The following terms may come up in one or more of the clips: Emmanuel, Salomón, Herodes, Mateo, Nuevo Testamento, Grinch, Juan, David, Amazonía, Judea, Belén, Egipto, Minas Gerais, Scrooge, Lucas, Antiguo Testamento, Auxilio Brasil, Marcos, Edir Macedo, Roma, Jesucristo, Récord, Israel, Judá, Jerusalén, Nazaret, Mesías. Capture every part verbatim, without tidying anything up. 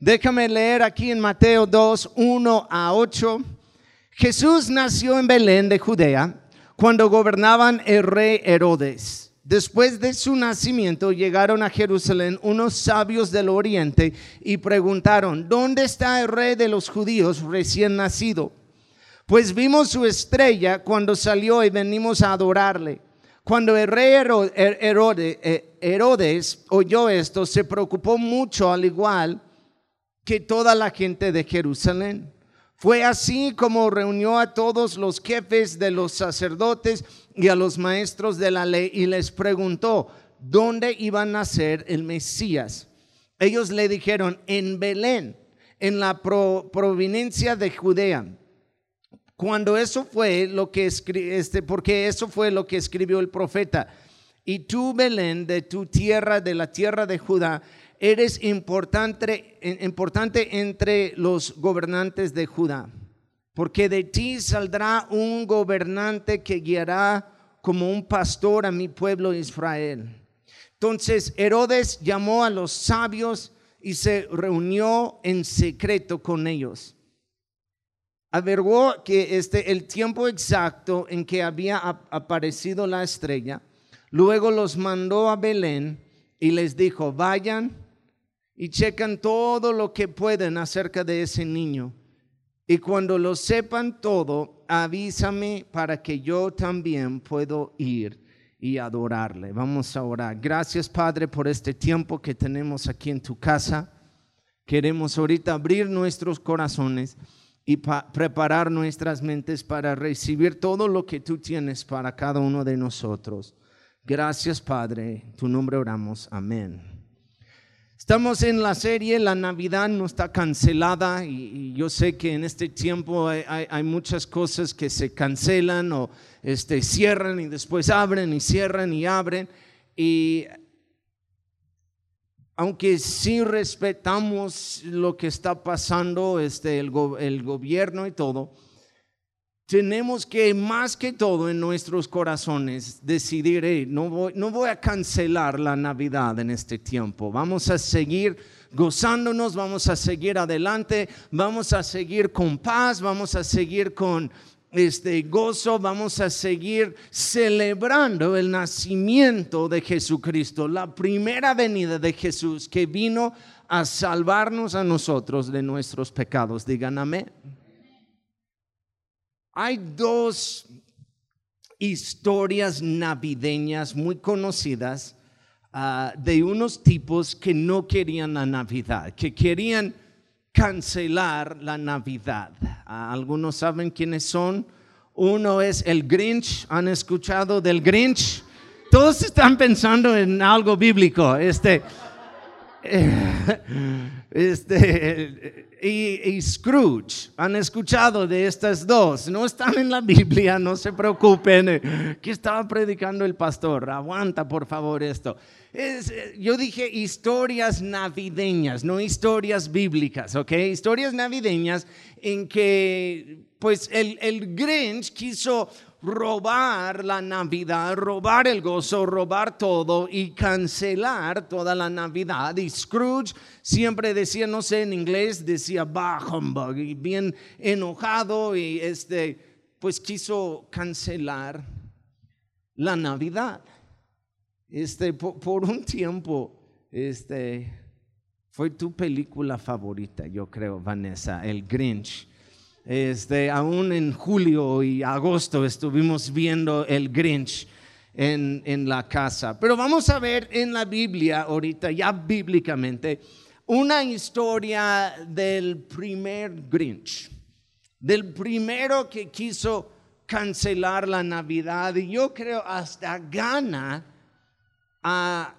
Déjame leer aquí en Mateo dos, uno a ocho. Jesús nació en Belén de Judea cuando gobernaban el rey Herodes. Después de su nacimiento llegaron a Jerusalén unos sabios del oriente y preguntaron: ¿dónde está el rey de los judíos recién nacido? Pues vimos su estrella cuando salió y venimos a adorarle. Cuando el rey Herodes, Herodes oyó esto, se preocupó mucho, al igual que toda la gente de Jerusalén. Fue así como reunió a todos los jefes de los sacerdotes y a los maestros de la ley y les preguntó dónde iba a nacer el Mesías. Ellos le dijeron: en Belén, en la pro, provincia de Judea. Cuando eso fue lo que escri- este, porque eso fue lo que escribió el profeta: y tú, Belén, de tu tierra, de la tierra de Judá, eres importante, importante entre los gobernantes de Judá, porque de ti saldrá un gobernante que guiará como un pastor a mi pueblo Israel. Entonces Herodes llamó a los sabios y se reunió en secreto con ellos. Averiguó que este, el tiempo exacto en que había aparecido la estrella. Luego los mandó a Belén y les dijo: vayan y chequen todo lo que pueden acerca de ese niño, y cuando lo sepan todo, avísame para que yo también puedo ir y adorarle. Vamos a orar. Gracias, Padre, por este tiempo que tenemos aquí en tu casa. Queremos ahorita abrir nuestros corazones y preparar nuestras mentes para recibir todo lo que tú tienes para cada uno de nosotros. Gracias, Padre, en tu nombre oramos, amén. Estamos en la serie, la Navidad no está cancelada, y, y yo sé que en este tiempo hay, hay, hay muchas cosas que se cancelan o este, cierran y después abren y cierran y abren. Y aunque sí respetamos lo que está pasando, este, el, go- el gobierno y todo, tenemos que, más que todo, en nuestros corazones decidir: hey, no, voy, no voy a cancelar la Navidad en este tiempo. Vamos a seguir gozándonos, vamos a seguir adelante, vamos a seguir con paz, vamos a seguir con este gozo, vamos a seguir celebrando el nacimiento de Jesucristo, la primera venida de Jesús, que vino a salvarnos a nosotros de nuestros pecados. Digan amén. Hay dos historias navideñas muy conocidas uh, de unos tipos que no querían la Navidad, que querían cancelar la Navidad. Algunos saben quiénes son. Uno es el Grinch. ¿Han escuchado del Grinch? Todos están pensando en algo bíblico. Este, este y, y Scrooge. ¿Han escuchado de estas dos? No están en la Biblia, no se preocupen. ¿Qué estaba predicando el pastor? Aguanta, por favor, esto. Es, yo dije historias navideñas, no historias bíblicas, ¿ok? Historias navideñas en que pues el, el Grinch quiso robar la Navidad, robar el gozo, robar todo y cancelar toda la Navidad. Y Scrooge siempre decía, no sé, en inglés decía bah humbug, y bien enojado, y este pues quiso cancelar la Navidad. Este, por, por un tiempo, este, fue tu película favorita, yo creo, Vanessa, el Grinch. Este, aún en julio y agosto estuvimos viendo el Grinch en, en la casa. Pero vamos a ver en la Biblia ahorita, ya bíblicamente, una historia del primer Grinch, del primero que quiso cancelar la Navidad, y yo creo hasta gana a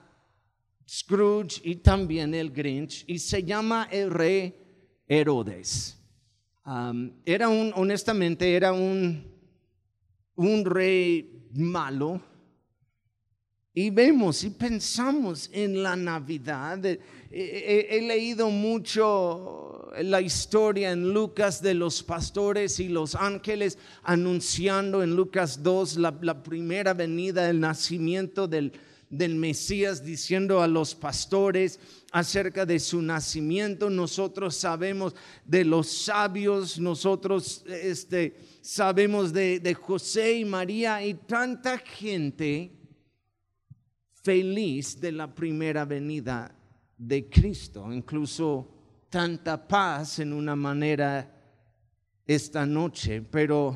Scrooge y también el Grinch, y se llama el rey Herodes. Um, era un, honestamente, era un, un rey malo, y vemos y pensamos en la Navidad. He, he, he leído mucho la historia en Lucas de los pastores y los ángeles anunciando en Lucas dos la, la primera venida, el nacimiento del del Mesías diciendo a los pastores acerca de su nacimiento. Nosotros sabemos de los sabios, nosotros este, sabemos de, de José y María y tanta gente feliz de la primera venida de Cristo, incluso tanta paz en una manera esta noche, pero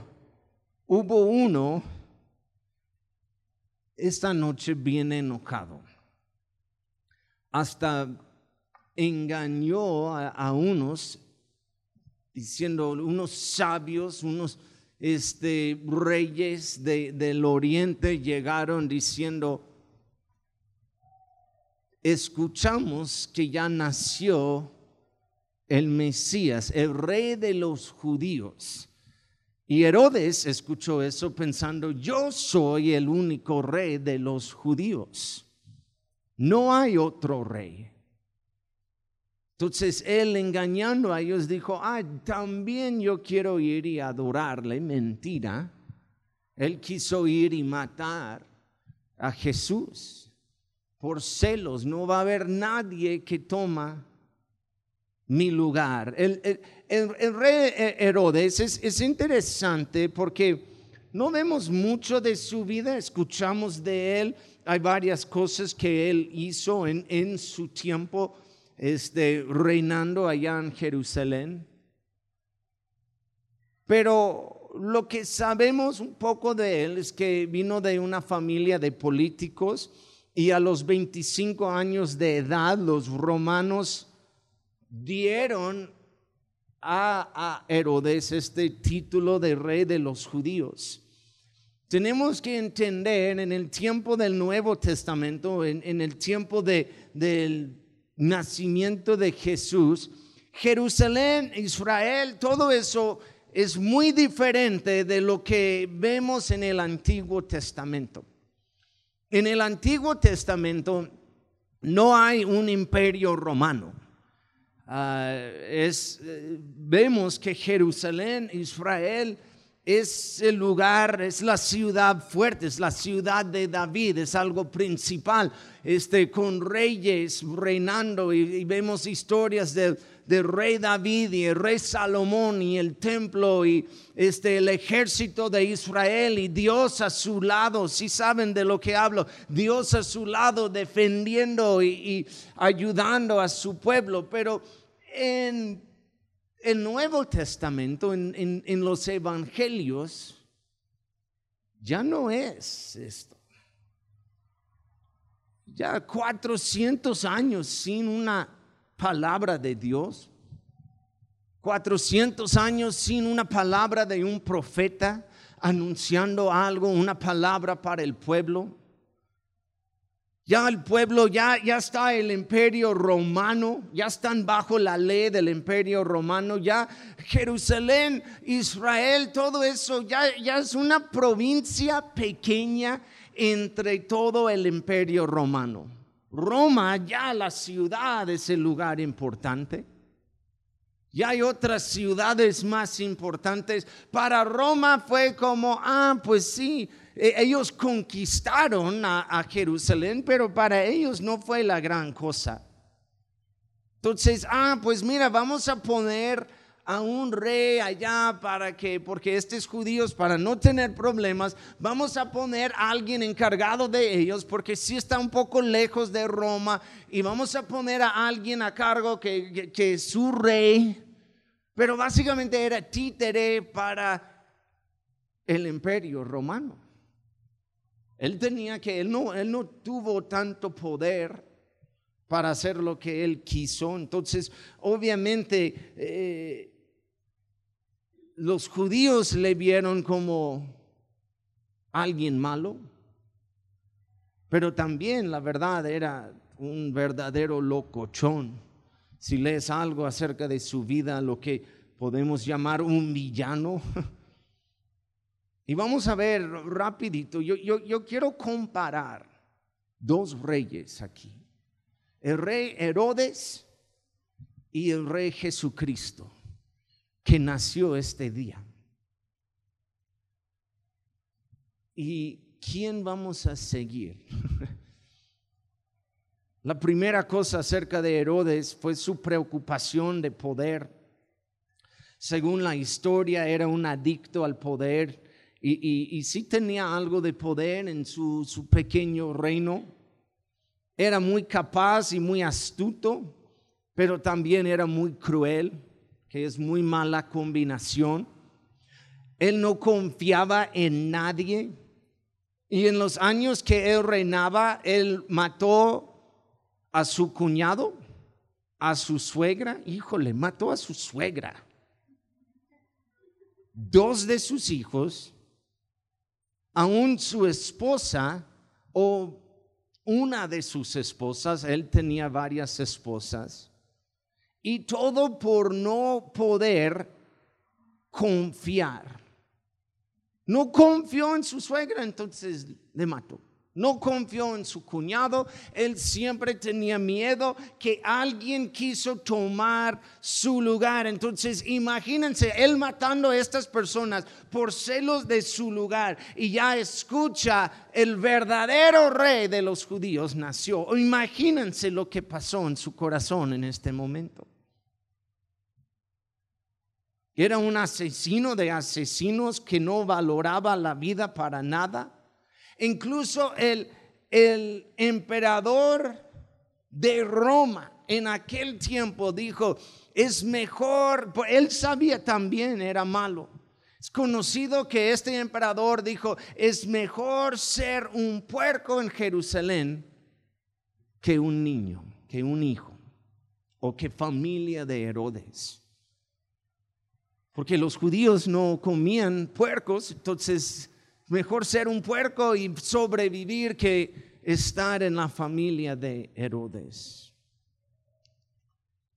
hubo uno esta noche bien enojado, hasta engañó a, a unos diciendo unos sabios, unos este, reyes de, del oriente llegaron diciendo: escuchamos que ya nació el Mesías, el rey de los judíos. Y Herodes escuchó eso pensando: yo soy el único rey de los judíos, no hay otro rey. Entonces él, engañando a ellos, dijo: ah, también yo quiero ir y adorarle. Mentira, él quiso ir y matar a Jesús. Por celos, no va a haber nadie que toma mi lugar. El, el, el, el rey Herodes es, es interesante porque no vemos mucho de su vida, escuchamos de él. Hay varias cosas que él hizo en, en su tiempo este, reinando allá en Jerusalén. Pero lo que sabemos un poco de él es que vino de una familia de políticos. Y a los veinticinco años de edad, los romanos dieron a, a Herodes este título de rey de los judíos. Tenemos que entender, en el tiempo del Nuevo Testamento, en, en el tiempo de, del nacimiento de Jesús, Jerusalén, Israel, todo eso es muy diferente de lo que vemos en el Antiguo Testamento. En el Antiguo Testamento no hay un imperio romano. Uh, es, vemos que Jerusalén, Israel, es el lugar, es la ciudad fuerte, es la ciudad de David, es algo principal, este, con reyes reinando y, y vemos historias de del rey David y el rey Salomón y el templo y este, el ejército de Israel y Dios a su lado. Si saben de lo que hablo, Dios a su lado defendiendo y, y ayudando a su pueblo. Pero en el Nuevo Testamento, en, en, en los evangelios, ya no es esto. Ya cuatrocientos años sin una palabra de Dios, cuatrocientos años sin una palabra de un profeta anunciando algo, una palabra para el pueblo. Ya el pueblo, ya, ya está el imperio romano, ya están bajo la ley del imperio romano, ya Jerusalén, Israel, todo eso ya, ya es una provincia pequeña entre todo el imperio romano. Roma, ya la ciudad es el lugar importante. Ya hay otras ciudades más importantes. Para Roma fue como, ah, pues sí, ellos conquistaron a, a Jerusalén, pero para ellos no fue la gran cosa. Entonces, ah, pues mira, vamos a poner a un rey allá para que, porque estos judíos, para no tener problemas, vamos a poner a alguien encargado de ellos, porque sí está un poco lejos de Roma, y vamos a poner a alguien a cargo que, que, que es su rey, pero básicamente era títere para el imperio romano. Él tenía que, él no, él no tuvo tanto poder para hacer lo que él quiso. Entonces, obviamente, eh, los judíos le vieron como alguien malo, pero también, la verdad, era un verdadero locochón. Si lees algo acerca de su vida, lo que podemos llamar un villano. Y vamos a ver rapidito, yo, yo, yo quiero comparar dos reyes aquí: el rey Herodes y el rey Jesucristo, que nació este día. ¿Y quién vamos a seguir? La primera cosa acerca de Herodes fue su preocupación de poder. Según la historia, era un adicto al poder y, y, y sí tenía algo de poder en su, su pequeño reino. Era muy capaz y muy astuto, pero también era muy cruel, que es muy mala combinación. Él no confiaba en nadie y en los años que él reinaba, él mató a su cuñado, a su suegra, híjole, mató a su suegra, dos de sus hijos, aún su esposa o una de sus esposas, él tenía varias esposas, y todo por no poder confiar. No confió en su suegra, entonces le mató. No confió en su cuñado, él siempre tenía miedo que alguien quiso tomar su lugar. Entonces imagínense, él matando a estas personas por celos de su lugar, y ya escucha, el verdadero rey de los judíos nació. Imagínense lo que pasó en su corazón en este momento. Era un asesino de asesinos que no valoraba la vida para nada. Incluso el, el emperador de Roma en aquel tiempo dijo, es mejor, él sabía también era malo. Es conocido que este emperador dijo, es mejor ser un puerco en Jerusalén que un niño, que un hijo o que familia de Herodes. Porque los judíos no comían puercos, entonces mejor ser un puerco y sobrevivir que estar en la familia de Herodes.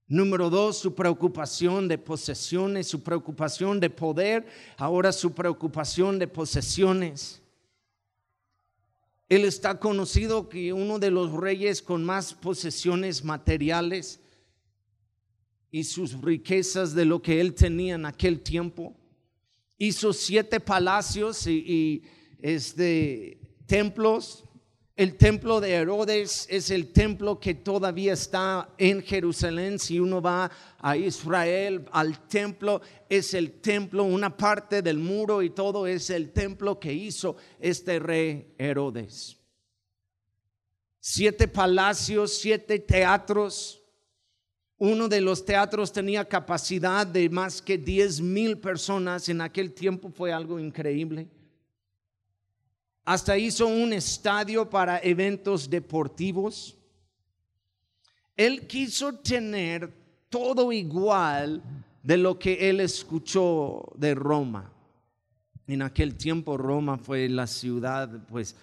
Número dos, su preocupación de posesiones, su preocupación de poder, ahora su preocupación de posesiones. Él está conocido que uno de los reyes con más posesiones materiales y sus riquezas de lo que él tenía en aquel tiempo. Hizo siete palacios y, y este, templos. El templo de Herodes es el templo que todavía está en Jerusalén. Si uno va a Israel, al templo, es el templo, una parte del muro y todo es el templo que hizo este rey Herodes. Siete palacios, siete teatros. Uno de los teatros tenía capacidad de más que diez mil personas. En aquel tiempo fue algo increíble. Hasta hizo un estadio para eventos deportivos. Él quiso tener todo igual de lo que él escuchó de Roma. En aquel tiempo Roma fue la ciudad, pues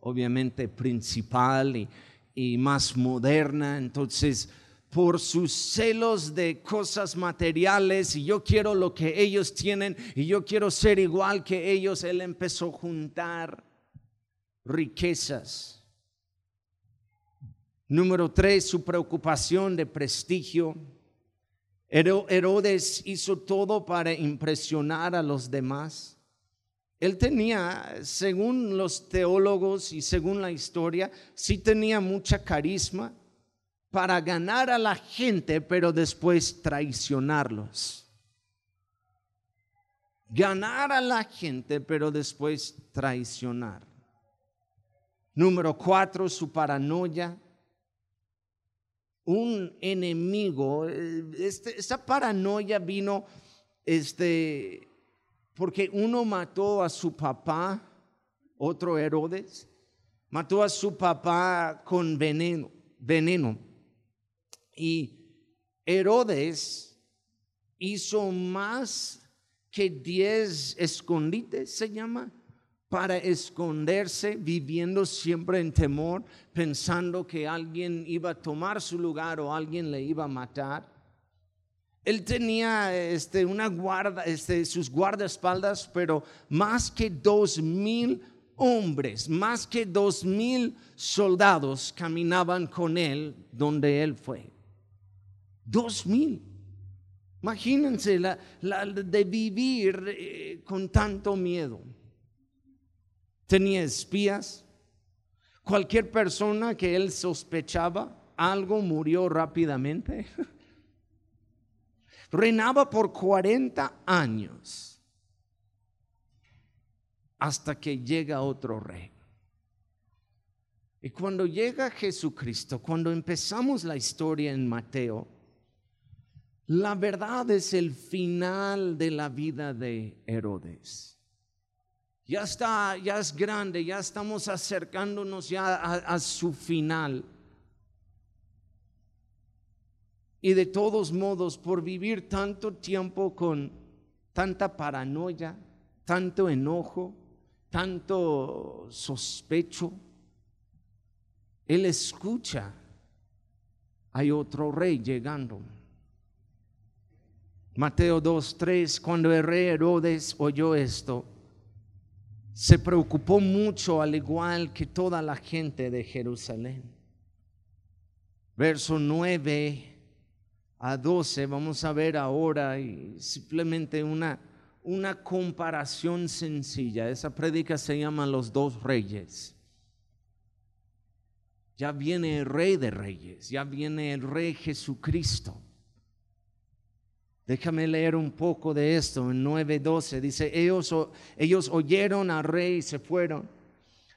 obviamente principal y, y más moderna. Entonces, por sus celos de cosas materiales, y yo quiero lo que ellos tienen y yo quiero ser igual que ellos, él empezó a juntar riquezas. Número tres, su preocupación de prestigio. Herodes hizo todo para impresionar a los demás. Él tenía, según los teólogos y según la historia, sí tenía mucha carisma para ganar a la gente, pero después traicionarlos. Ganar a la gente, pero después traicionar. Número cuatro, su paranoia. Un enemigo, este, esta paranoia vino este, porque uno mató a su papá, otro Herodes, mató a su papá con veneno. veneno. Y Herodes hizo más que diez escondites, se llama, para esconderse, viviendo siempre en temor, pensando que alguien iba a tomar su lugar o alguien le iba a matar. Él tenía este, una guarda, este, sus guardaespaldas, pero más que dos mil hombres, más que dos mil soldados caminaban con él donde él fue. Dos mil. Imagínense la, la de vivir eh, con tanto miedo. Tenía espías. Cualquier persona que él sospechaba, algo murió rápidamente. Reinaba por cuarenta años hasta que llega otro rey. Y cuando llega Jesucristo, cuando empezamos la historia en Mateo, la verdad es el final de la vida de Herodes. Ya está, ya es grande, ya estamos acercándonos ya a, a su final. Y de todos modos, por vivir tanto tiempo con tanta paranoia, tanto enojo, tanto sospecho, él escucha, hay otro rey llegando. Mateo dos, tres, cuando el rey Herodes oyó esto, se preocupó mucho, al igual que toda la gente de Jerusalén. Verso nueve a doce, vamos a ver ahora y simplemente una, una comparación sencilla. Esa prédica se llama Los Dos Reyes. Ya viene el Rey de Reyes, ya viene el Rey Jesucristo. Déjame leer un poco de esto en nueve doce. Dice, ellos, ellos oyeron al rey y se fueron.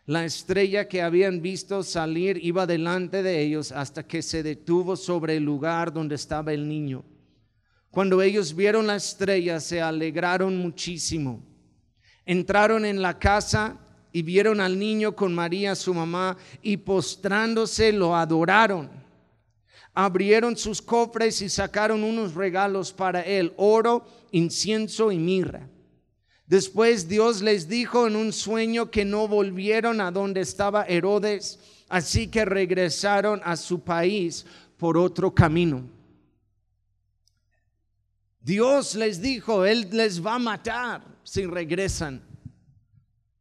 La estrella que habían visto salir iba delante de ellos hasta que se detuvo sobre el lugar donde estaba el niño. Cuando ellos vieron la estrella, se alegraron muchísimo. Entraron en la casa y vieron al niño con María su mamá, y postrándose lo adoraron. Abrieron sus cofres y sacaron unos regalos para él: oro, incienso y mirra. Después Dios les dijo en un sueño que no volvieron a donde estaba Herodes, así que regresaron a su país por otro camino. Dios les dijo, él les va a matar si regresan.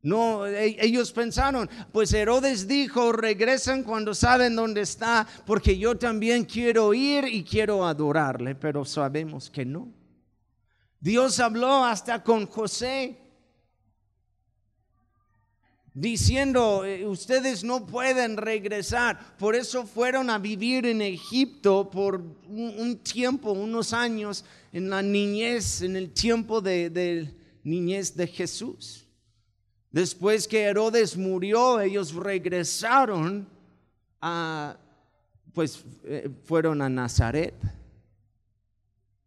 No, ellos pensaron, pues Herodes dijo, regresan cuando saben dónde está, porque yo también quiero ir y quiero adorarle, pero sabemos que no. Dios habló hasta con José, diciendo, ustedes no pueden regresar, por eso fueron a vivir en Egipto por un tiempo, unos años, en la niñez, en el tiempo de, de niñez de Jesús. Después que Herodes murió, ellos regresaron a, pues fueron a Nazaret.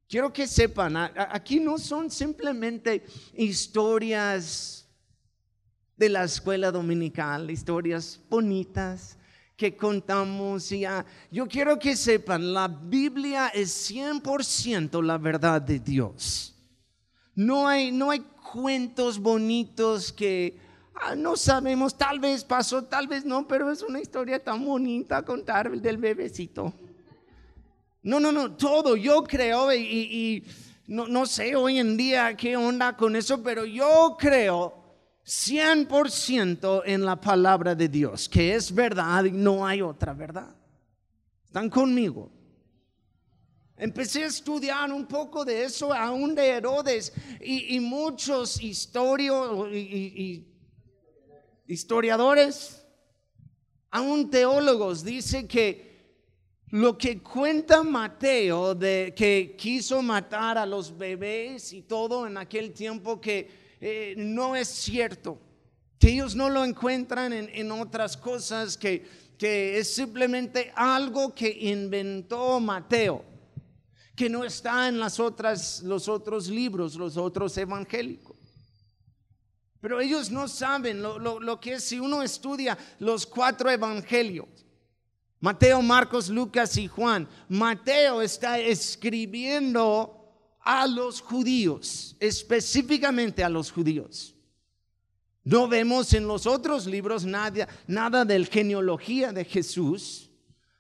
Quiero que sepan, aquí no son simplemente historias de la escuela dominical, historias bonitas que contamos. Y ya. Yo quiero que sepan, la Biblia es cien por ciento la verdad de Dios. No hay, no hay cuentos bonitos que ah, no sabemos, tal vez pasó, tal vez no, pero es una historia tan bonita contar del bebecito. No, no, no, todo, yo creo y, y no, no sé hoy en día qué onda con eso, pero yo creo cien por ciento en la palabra de Dios, que es verdad y no hay otra verdad. ¿Están conmigo? Empecé a estudiar un poco de eso, aún de Herodes, y, y muchos historios, y, y, y historiadores, aún teólogos, dicen que lo que cuenta Mateo de que quiso matar a los bebés y todo en aquel tiempo, que eh, no es cierto, que ellos no lo encuentran en, en otras cosas, que, que es simplemente algo que inventó Mateo, que no está en las otras, los otros libros, los otros evangélicos. Pero ellos no saben lo, lo, lo que es si uno estudia los cuatro evangelios, Mateo, Marcos, Lucas y Juan. Mateo está escribiendo a los judíos, específicamente a los judíos. No vemos en los otros libros nada, nada de la genealogía de Jesús,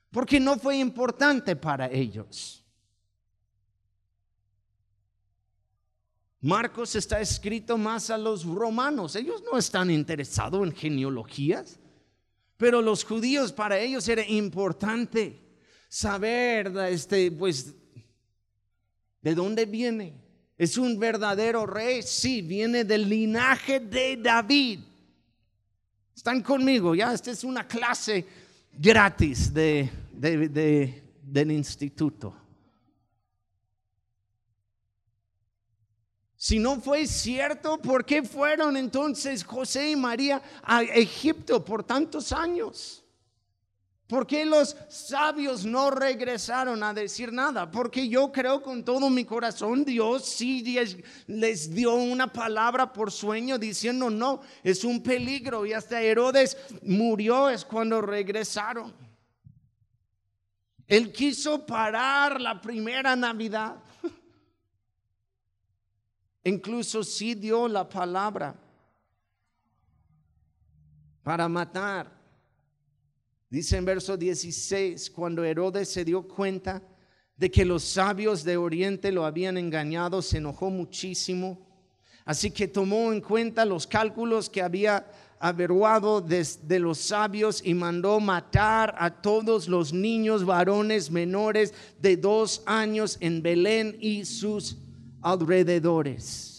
porque no fue importante para ellos. Marcos está escrito más a los romanos, ellos no están interesados en genealogías, pero los judíos, para ellos era importante saber este, pues, de dónde viene. ¿Es un verdadero rey? Sí, viene del linaje de David. ¿Están conmigo? Ya, esta es una clase gratis de de, de, del instituto. Si no fue cierto, ¿por qué fueron entonces José y María a Egipto por tantos años? ¿Por qué los sabios no regresaron a decir nada? Porque yo creo con todo mi corazón, Dios sí les dio una palabra por sueño diciendo no, es un peligro, y hasta Herodes murió es cuando regresaron. Él quiso parar la primera Navidad. Incluso sí dio la palabra para matar. Dice en verso dieciséis, cuando Herodes se dio cuenta de que los sabios de Oriente lo habían engañado, se enojó muchísimo. Así que tomó en cuenta los cálculos que había averiguado de los sabios y mandó matar a todos los niños varones menores de dos años en Belén y sus alrededores.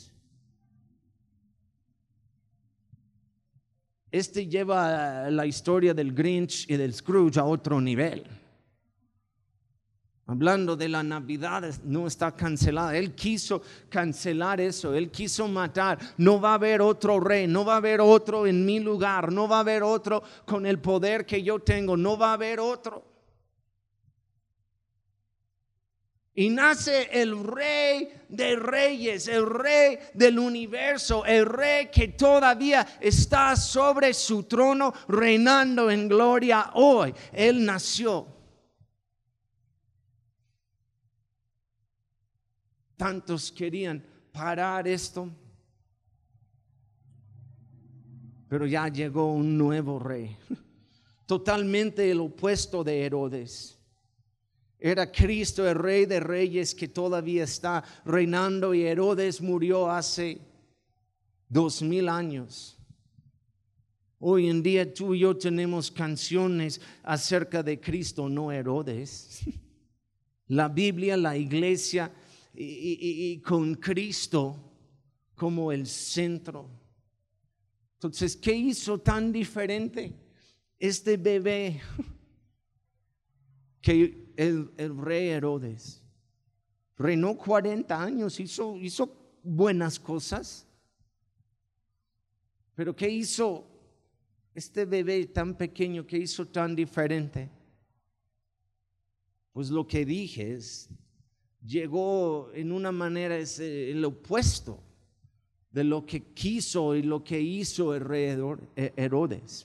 Este lleva la historia del Grinch y del Scrooge a otro nivel. Hablando de la Navidad, no está cancelada. Él quiso cancelar eso. Él quiso matar. No va a haber otro rey. No va a haber otro en mi lugar. No va a haber otro con el poder que yo tengo. No va a haber otro. Y nace el rey de reyes, el rey del universo, el rey que todavía está sobre su trono reinando en gloria hoy. Él nació. Tantos querían parar esto, pero ya llegó un nuevo rey, totalmente el opuesto de Herodes. Era Cristo, el Rey de Reyes, que todavía está reinando, y Herodes murió hace dos mil años. Hoy en día tú y yo tenemos canciones acerca de Cristo, no Herodes. La Biblia, la iglesia y, y, y con Cristo como el centro. Entonces, ¿qué hizo tan diferente este bebé que El, el rey Herodes? Reinó cuarenta años, hizo, hizo buenas cosas. Pero ¿qué hizo este bebé tan pequeño? ¿Qué hizo tan diferente? Pues lo que dije es, llegó en una manera, es el opuesto de lo que quiso y lo que hizo el rey Herodes.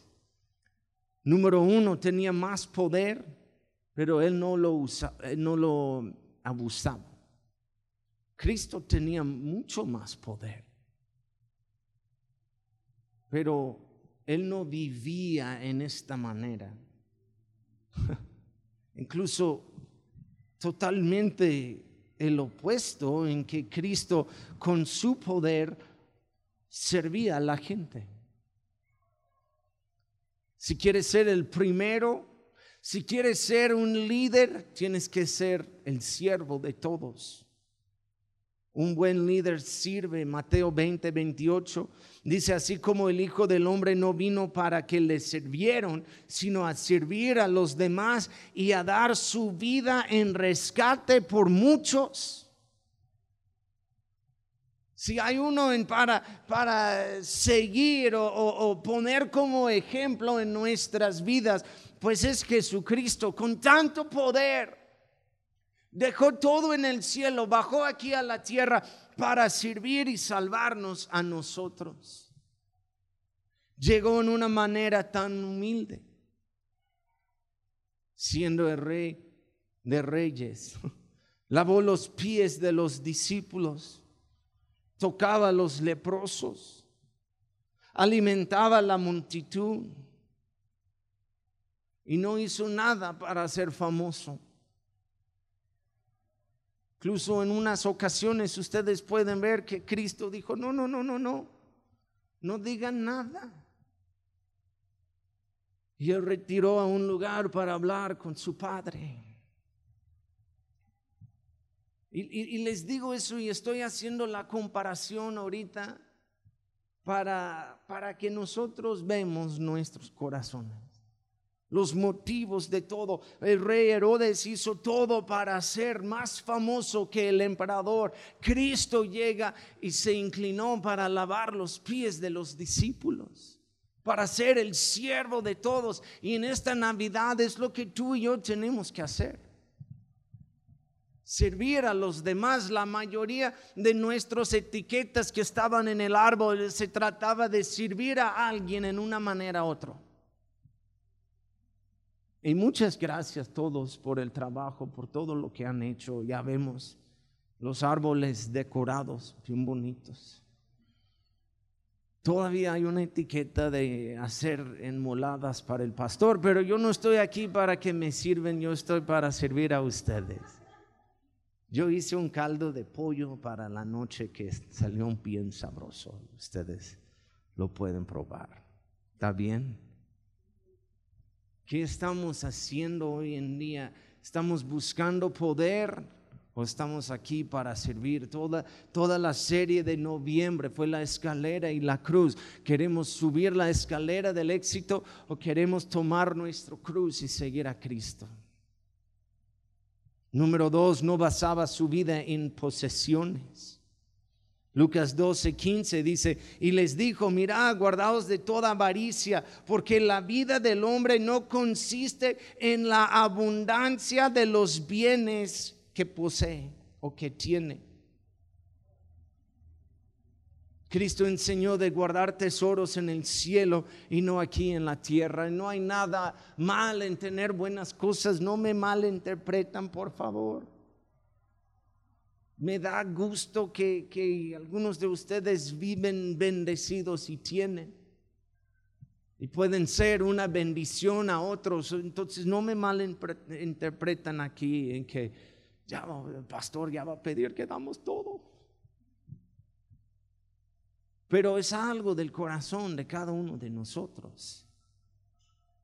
Número uno, tenía más poder, pero él no lo usa, él no lo abusaba. Cristo tenía mucho más poder, pero él no vivía en esta manera. Incluso totalmente el opuesto, en que Cristo con su poder servía a la gente. Si quieres ser el primero, si quieres ser un líder, tienes que ser el siervo de todos. Un buen líder sirve. Mateo veinte, veintiocho dice, así como el Hijo del Hombre no vino para que le sirvieron, sino a servir a los demás y a dar su vida en rescate por muchos. Si hay uno en para, para seguir o, o, o poner como ejemplo en nuestras vidas, pues es Jesucristo, con tanto poder. Dejó todo en el cielo, bajó aquí a la tierra para servir y salvarnos a nosotros. Llegó en una manera tan humilde, siendo el rey de reyes. Lavó los pies de los discípulos, tocaba a los leprosos, alimentaba a la multitud. Y no hizo nada para ser famoso. Incluso en unas ocasiones ustedes pueden ver que Cristo dijo, no, no, no, no, no, no digan nada. Y él retiró a un lugar para hablar con su padre. Y, y, y les digo eso, y estoy haciendo la comparación ahorita para, para que nosotros vemos nuestros corazones. los motivos de todo. El rey Herodes hizo todo para ser más famoso que el emperador. Cristo llega y se inclinó para lavar los pies de los discípulos, para ser el siervo de todos. Y en esta Navidad es lo que tú y yo tenemos que hacer: servir a los demás. La mayoría de nuestras etiquetas que estaban en el árbol se trataba de servir a alguien en una manera u otra. Y muchas gracias a todos por el trabajo, por todo lo que han hecho. Ya vemos los árboles decorados, bien bonitos. Todavía hay una etiqueta de hacer enmoladas para el pastor, pero yo no estoy aquí para que me sirven, yo estoy para servir a ustedes. Yo hice un caldo de pollo para la noche que salió bien sabroso. Ustedes lo pueden probar. ¿Está bien? ¿Qué estamos haciendo hoy en día? ¿Estamos buscando poder o estamos aquí para servir? Toda, toda la serie de noviembre fue la escalera y la cruz. ¿Queremos subir la escalera del éxito o queremos tomar nuestra cruz y seguir a Cristo? Número dos, no basaba su vida en posesiones. Lucas doce, quince dice: y les dijo, mirad, guardaos de toda avaricia, porque la vida del hombre no consiste en la abundancia de los bienes que posee o que tiene. Cristo enseñó de guardar tesoros en el cielo y no aquí en la tierra. No hay nada mal en tener buenas cosas, no me malinterpretan, por favor. Me da gusto que, que algunos de ustedes viven bendecidos y tienen, y pueden ser una bendición a otros. Entonces no me malinterpretan aquí en que ya el pastor ya va a pedir que damos todo. Pero es algo del corazón de cada uno de nosotros.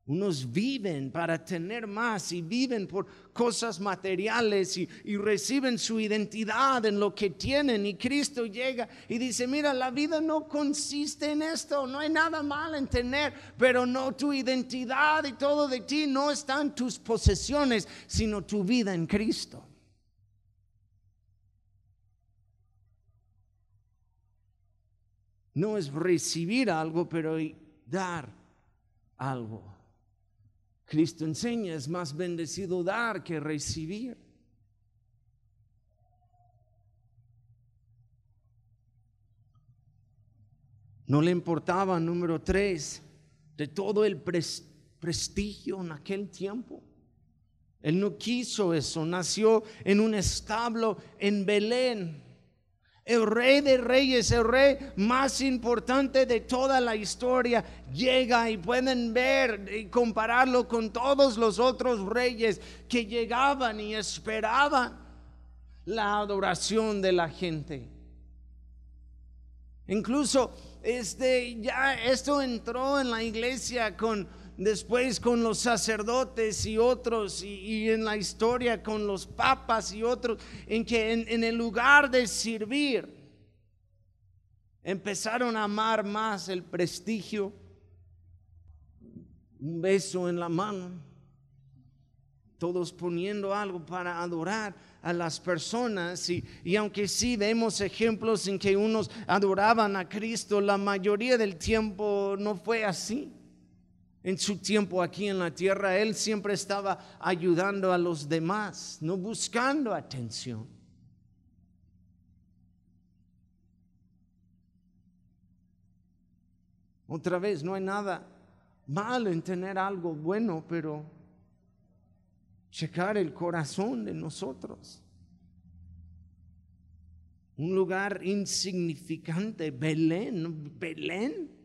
Unos viven para tener más y viven por cosas materiales y, y reciben su identidad en lo que tienen. Y Cristo llega y dice, mira, la vida no consiste en esto. No hay nada mal en tener, pero no tu identidad y todo de ti no están tus posesiones, sino tu vida en Cristo. No es recibir algo, pero dar algo. Cristo enseña, es más bendecido dar que recibir. No le importaba, número tres, de todo el prestigio en aquel tiempo. Él no quiso eso, nació en un establo en Belén. El rey de reyes, el rey más importante de toda la historia, llega y pueden ver y compararlo con todos los otros reyes que llegaban y esperaban la adoración de la gente. Incluso este, ya esto entró en la iglesia con, después con los sacerdotes y otros, y, y en la historia con los papas y otros, en que en, en el lugar de servir, empezaron a amar más el prestigio, un beso en la mano, todos poniendo algo para adorar a las personas. Y, y aunque sí vemos ejemplos en que unos adoraban a Cristo, la mayoría del tiempo no fue así. En su tiempo aquí en la tierra, él siempre estaba ayudando a los demás, no buscando atención. Otra vez, no hay nada mal en tener algo bueno, pero checar el corazón de nosotros. Un lugar insignificante, Belén, Belén.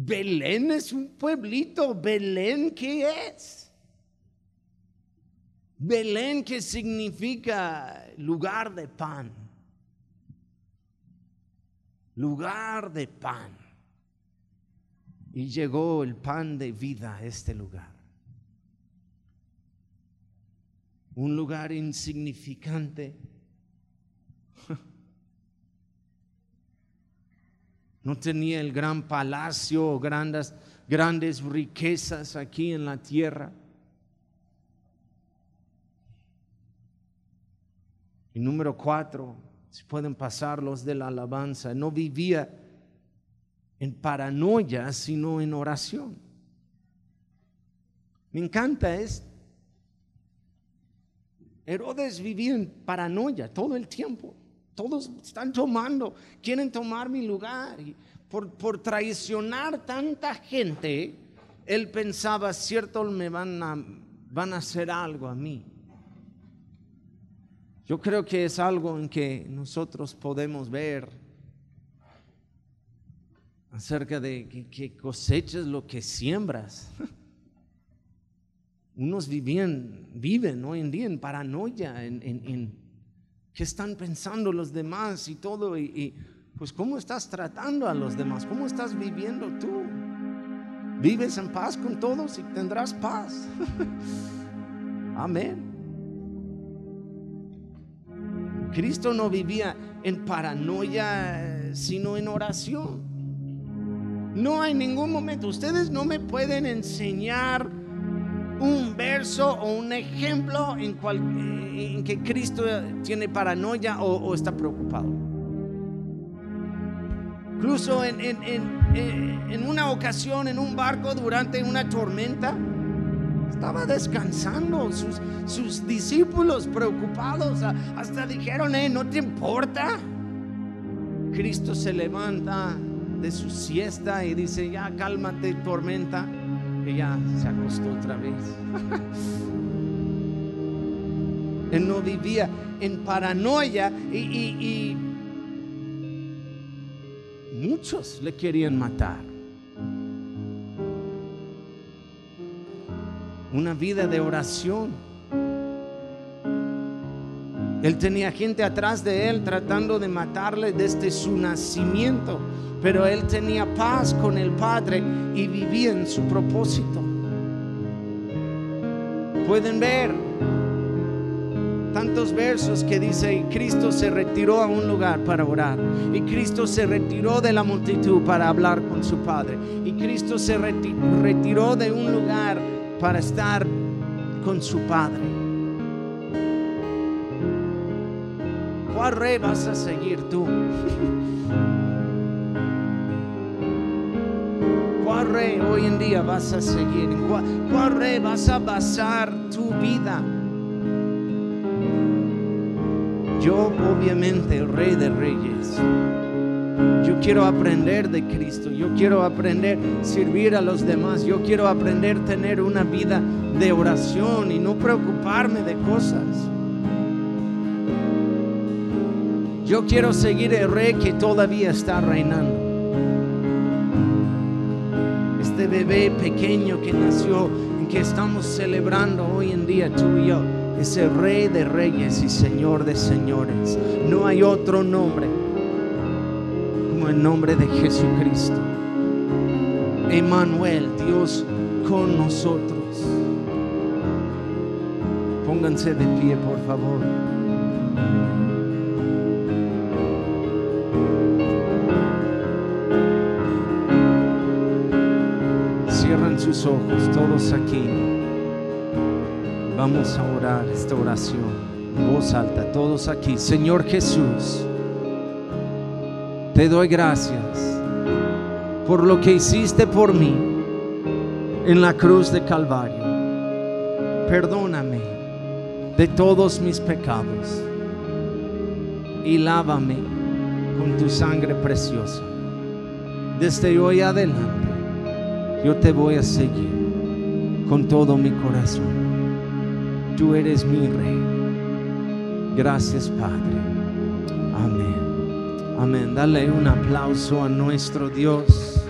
Belén es un pueblito. Belén, ¿qué es? Belén, que significa lugar de pan. Lugar de pan. Y llegó el pan de vida a este lugar. Un lugar insignificante. No tenía el gran palacio o grandes grandes riquezas aquí en la tierra. Y número cuatro, si pueden pasar los de la alabanza, no vivía en paranoia, sino en oración. Me encanta esto. Herodes vivía en paranoia todo el tiempo. Todos están tomando, quieren tomar mi lugar. Y por, por traicionar tanta gente, él pensaba, cierto, me van a, van a hacer algo a mí. Yo creo que es algo en que nosotros podemos ver acerca de que, que coseches lo que siembras. Unos vivían, viven hoy en día en paranoia, en, en, en qué están pensando los demás y todo. Y, y pues cómo estás tratando a los demás, cómo estás viviendo tú. ¿Vives en paz con todos y tendrás paz? Amén. Cristo no vivía en paranoia, sino en oración. No hay ningún momento, ustedes no me pueden enseñar un verso o un ejemplo en, cual, en que Cristo tiene paranoia o, o está preocupado. Incluso en, en, en, en una ocasión, en un barco durante una tormenta, estaba descansando, sus, sus discípulos preocupados, hasta dijeron, eh, ¿no te importa? Cristo se levanta de su siesta y dice, ya cálmate tormenta, y ya se acostó otra vez. Él no vivía en paranoia y, y, y muchos le querían matar. Una vida de oración. Él tenía gente atrás de él tratando de matarle desde su nacimiento, pero él tenía paz con el Padre y vivía en su propósito. Pueden ver tantos versos que dice, y Cristo se retiró a un lugar para orar, y Cristo se retiró de la multitud para hablar con su Padre, y Cristo se reti- retiró de un lugar para estar con su Padre. ¿Cuál rey vas a seguir tú? ¿Cuál rey hoy en día vas a seguir? ¿Cuál, cuál rey vas a basar tu vida? Yo, obviamente, el Rey de Reyes. Yo quiero aprender de Cristo, yo quiero aprender servir a los demás, yo quiero aprender tener una vida de oración y no preocuparme de cosas. Yo quiero seguir el Rey que todavía está reinando. Este bebé pequeño que nació, en que estamos celebrando hoy en día tú y yo, es el Rey de Reyes y Señor de Señores. No hay otro nombre en nombre de Jesucristo. Emmanuel, Dios con nosotros. Pónganse de pie, por favor. Cierran sus ojos, todos aquí. Vamos a orar esta oración en voz alta, todos aquí. Señor Jesús, te doy gracias por lo que hiciste por mí en la cruz de Calvario. Perdóname de todos mis pecados y lávame con tu sangre preciosa. Desde hoy adelante yo te voy a seguir con todo mi corazón. Tú eres mi Rey. Gracias, Padre. Amén. Amén. Dale un aplauso a nuestro Dios.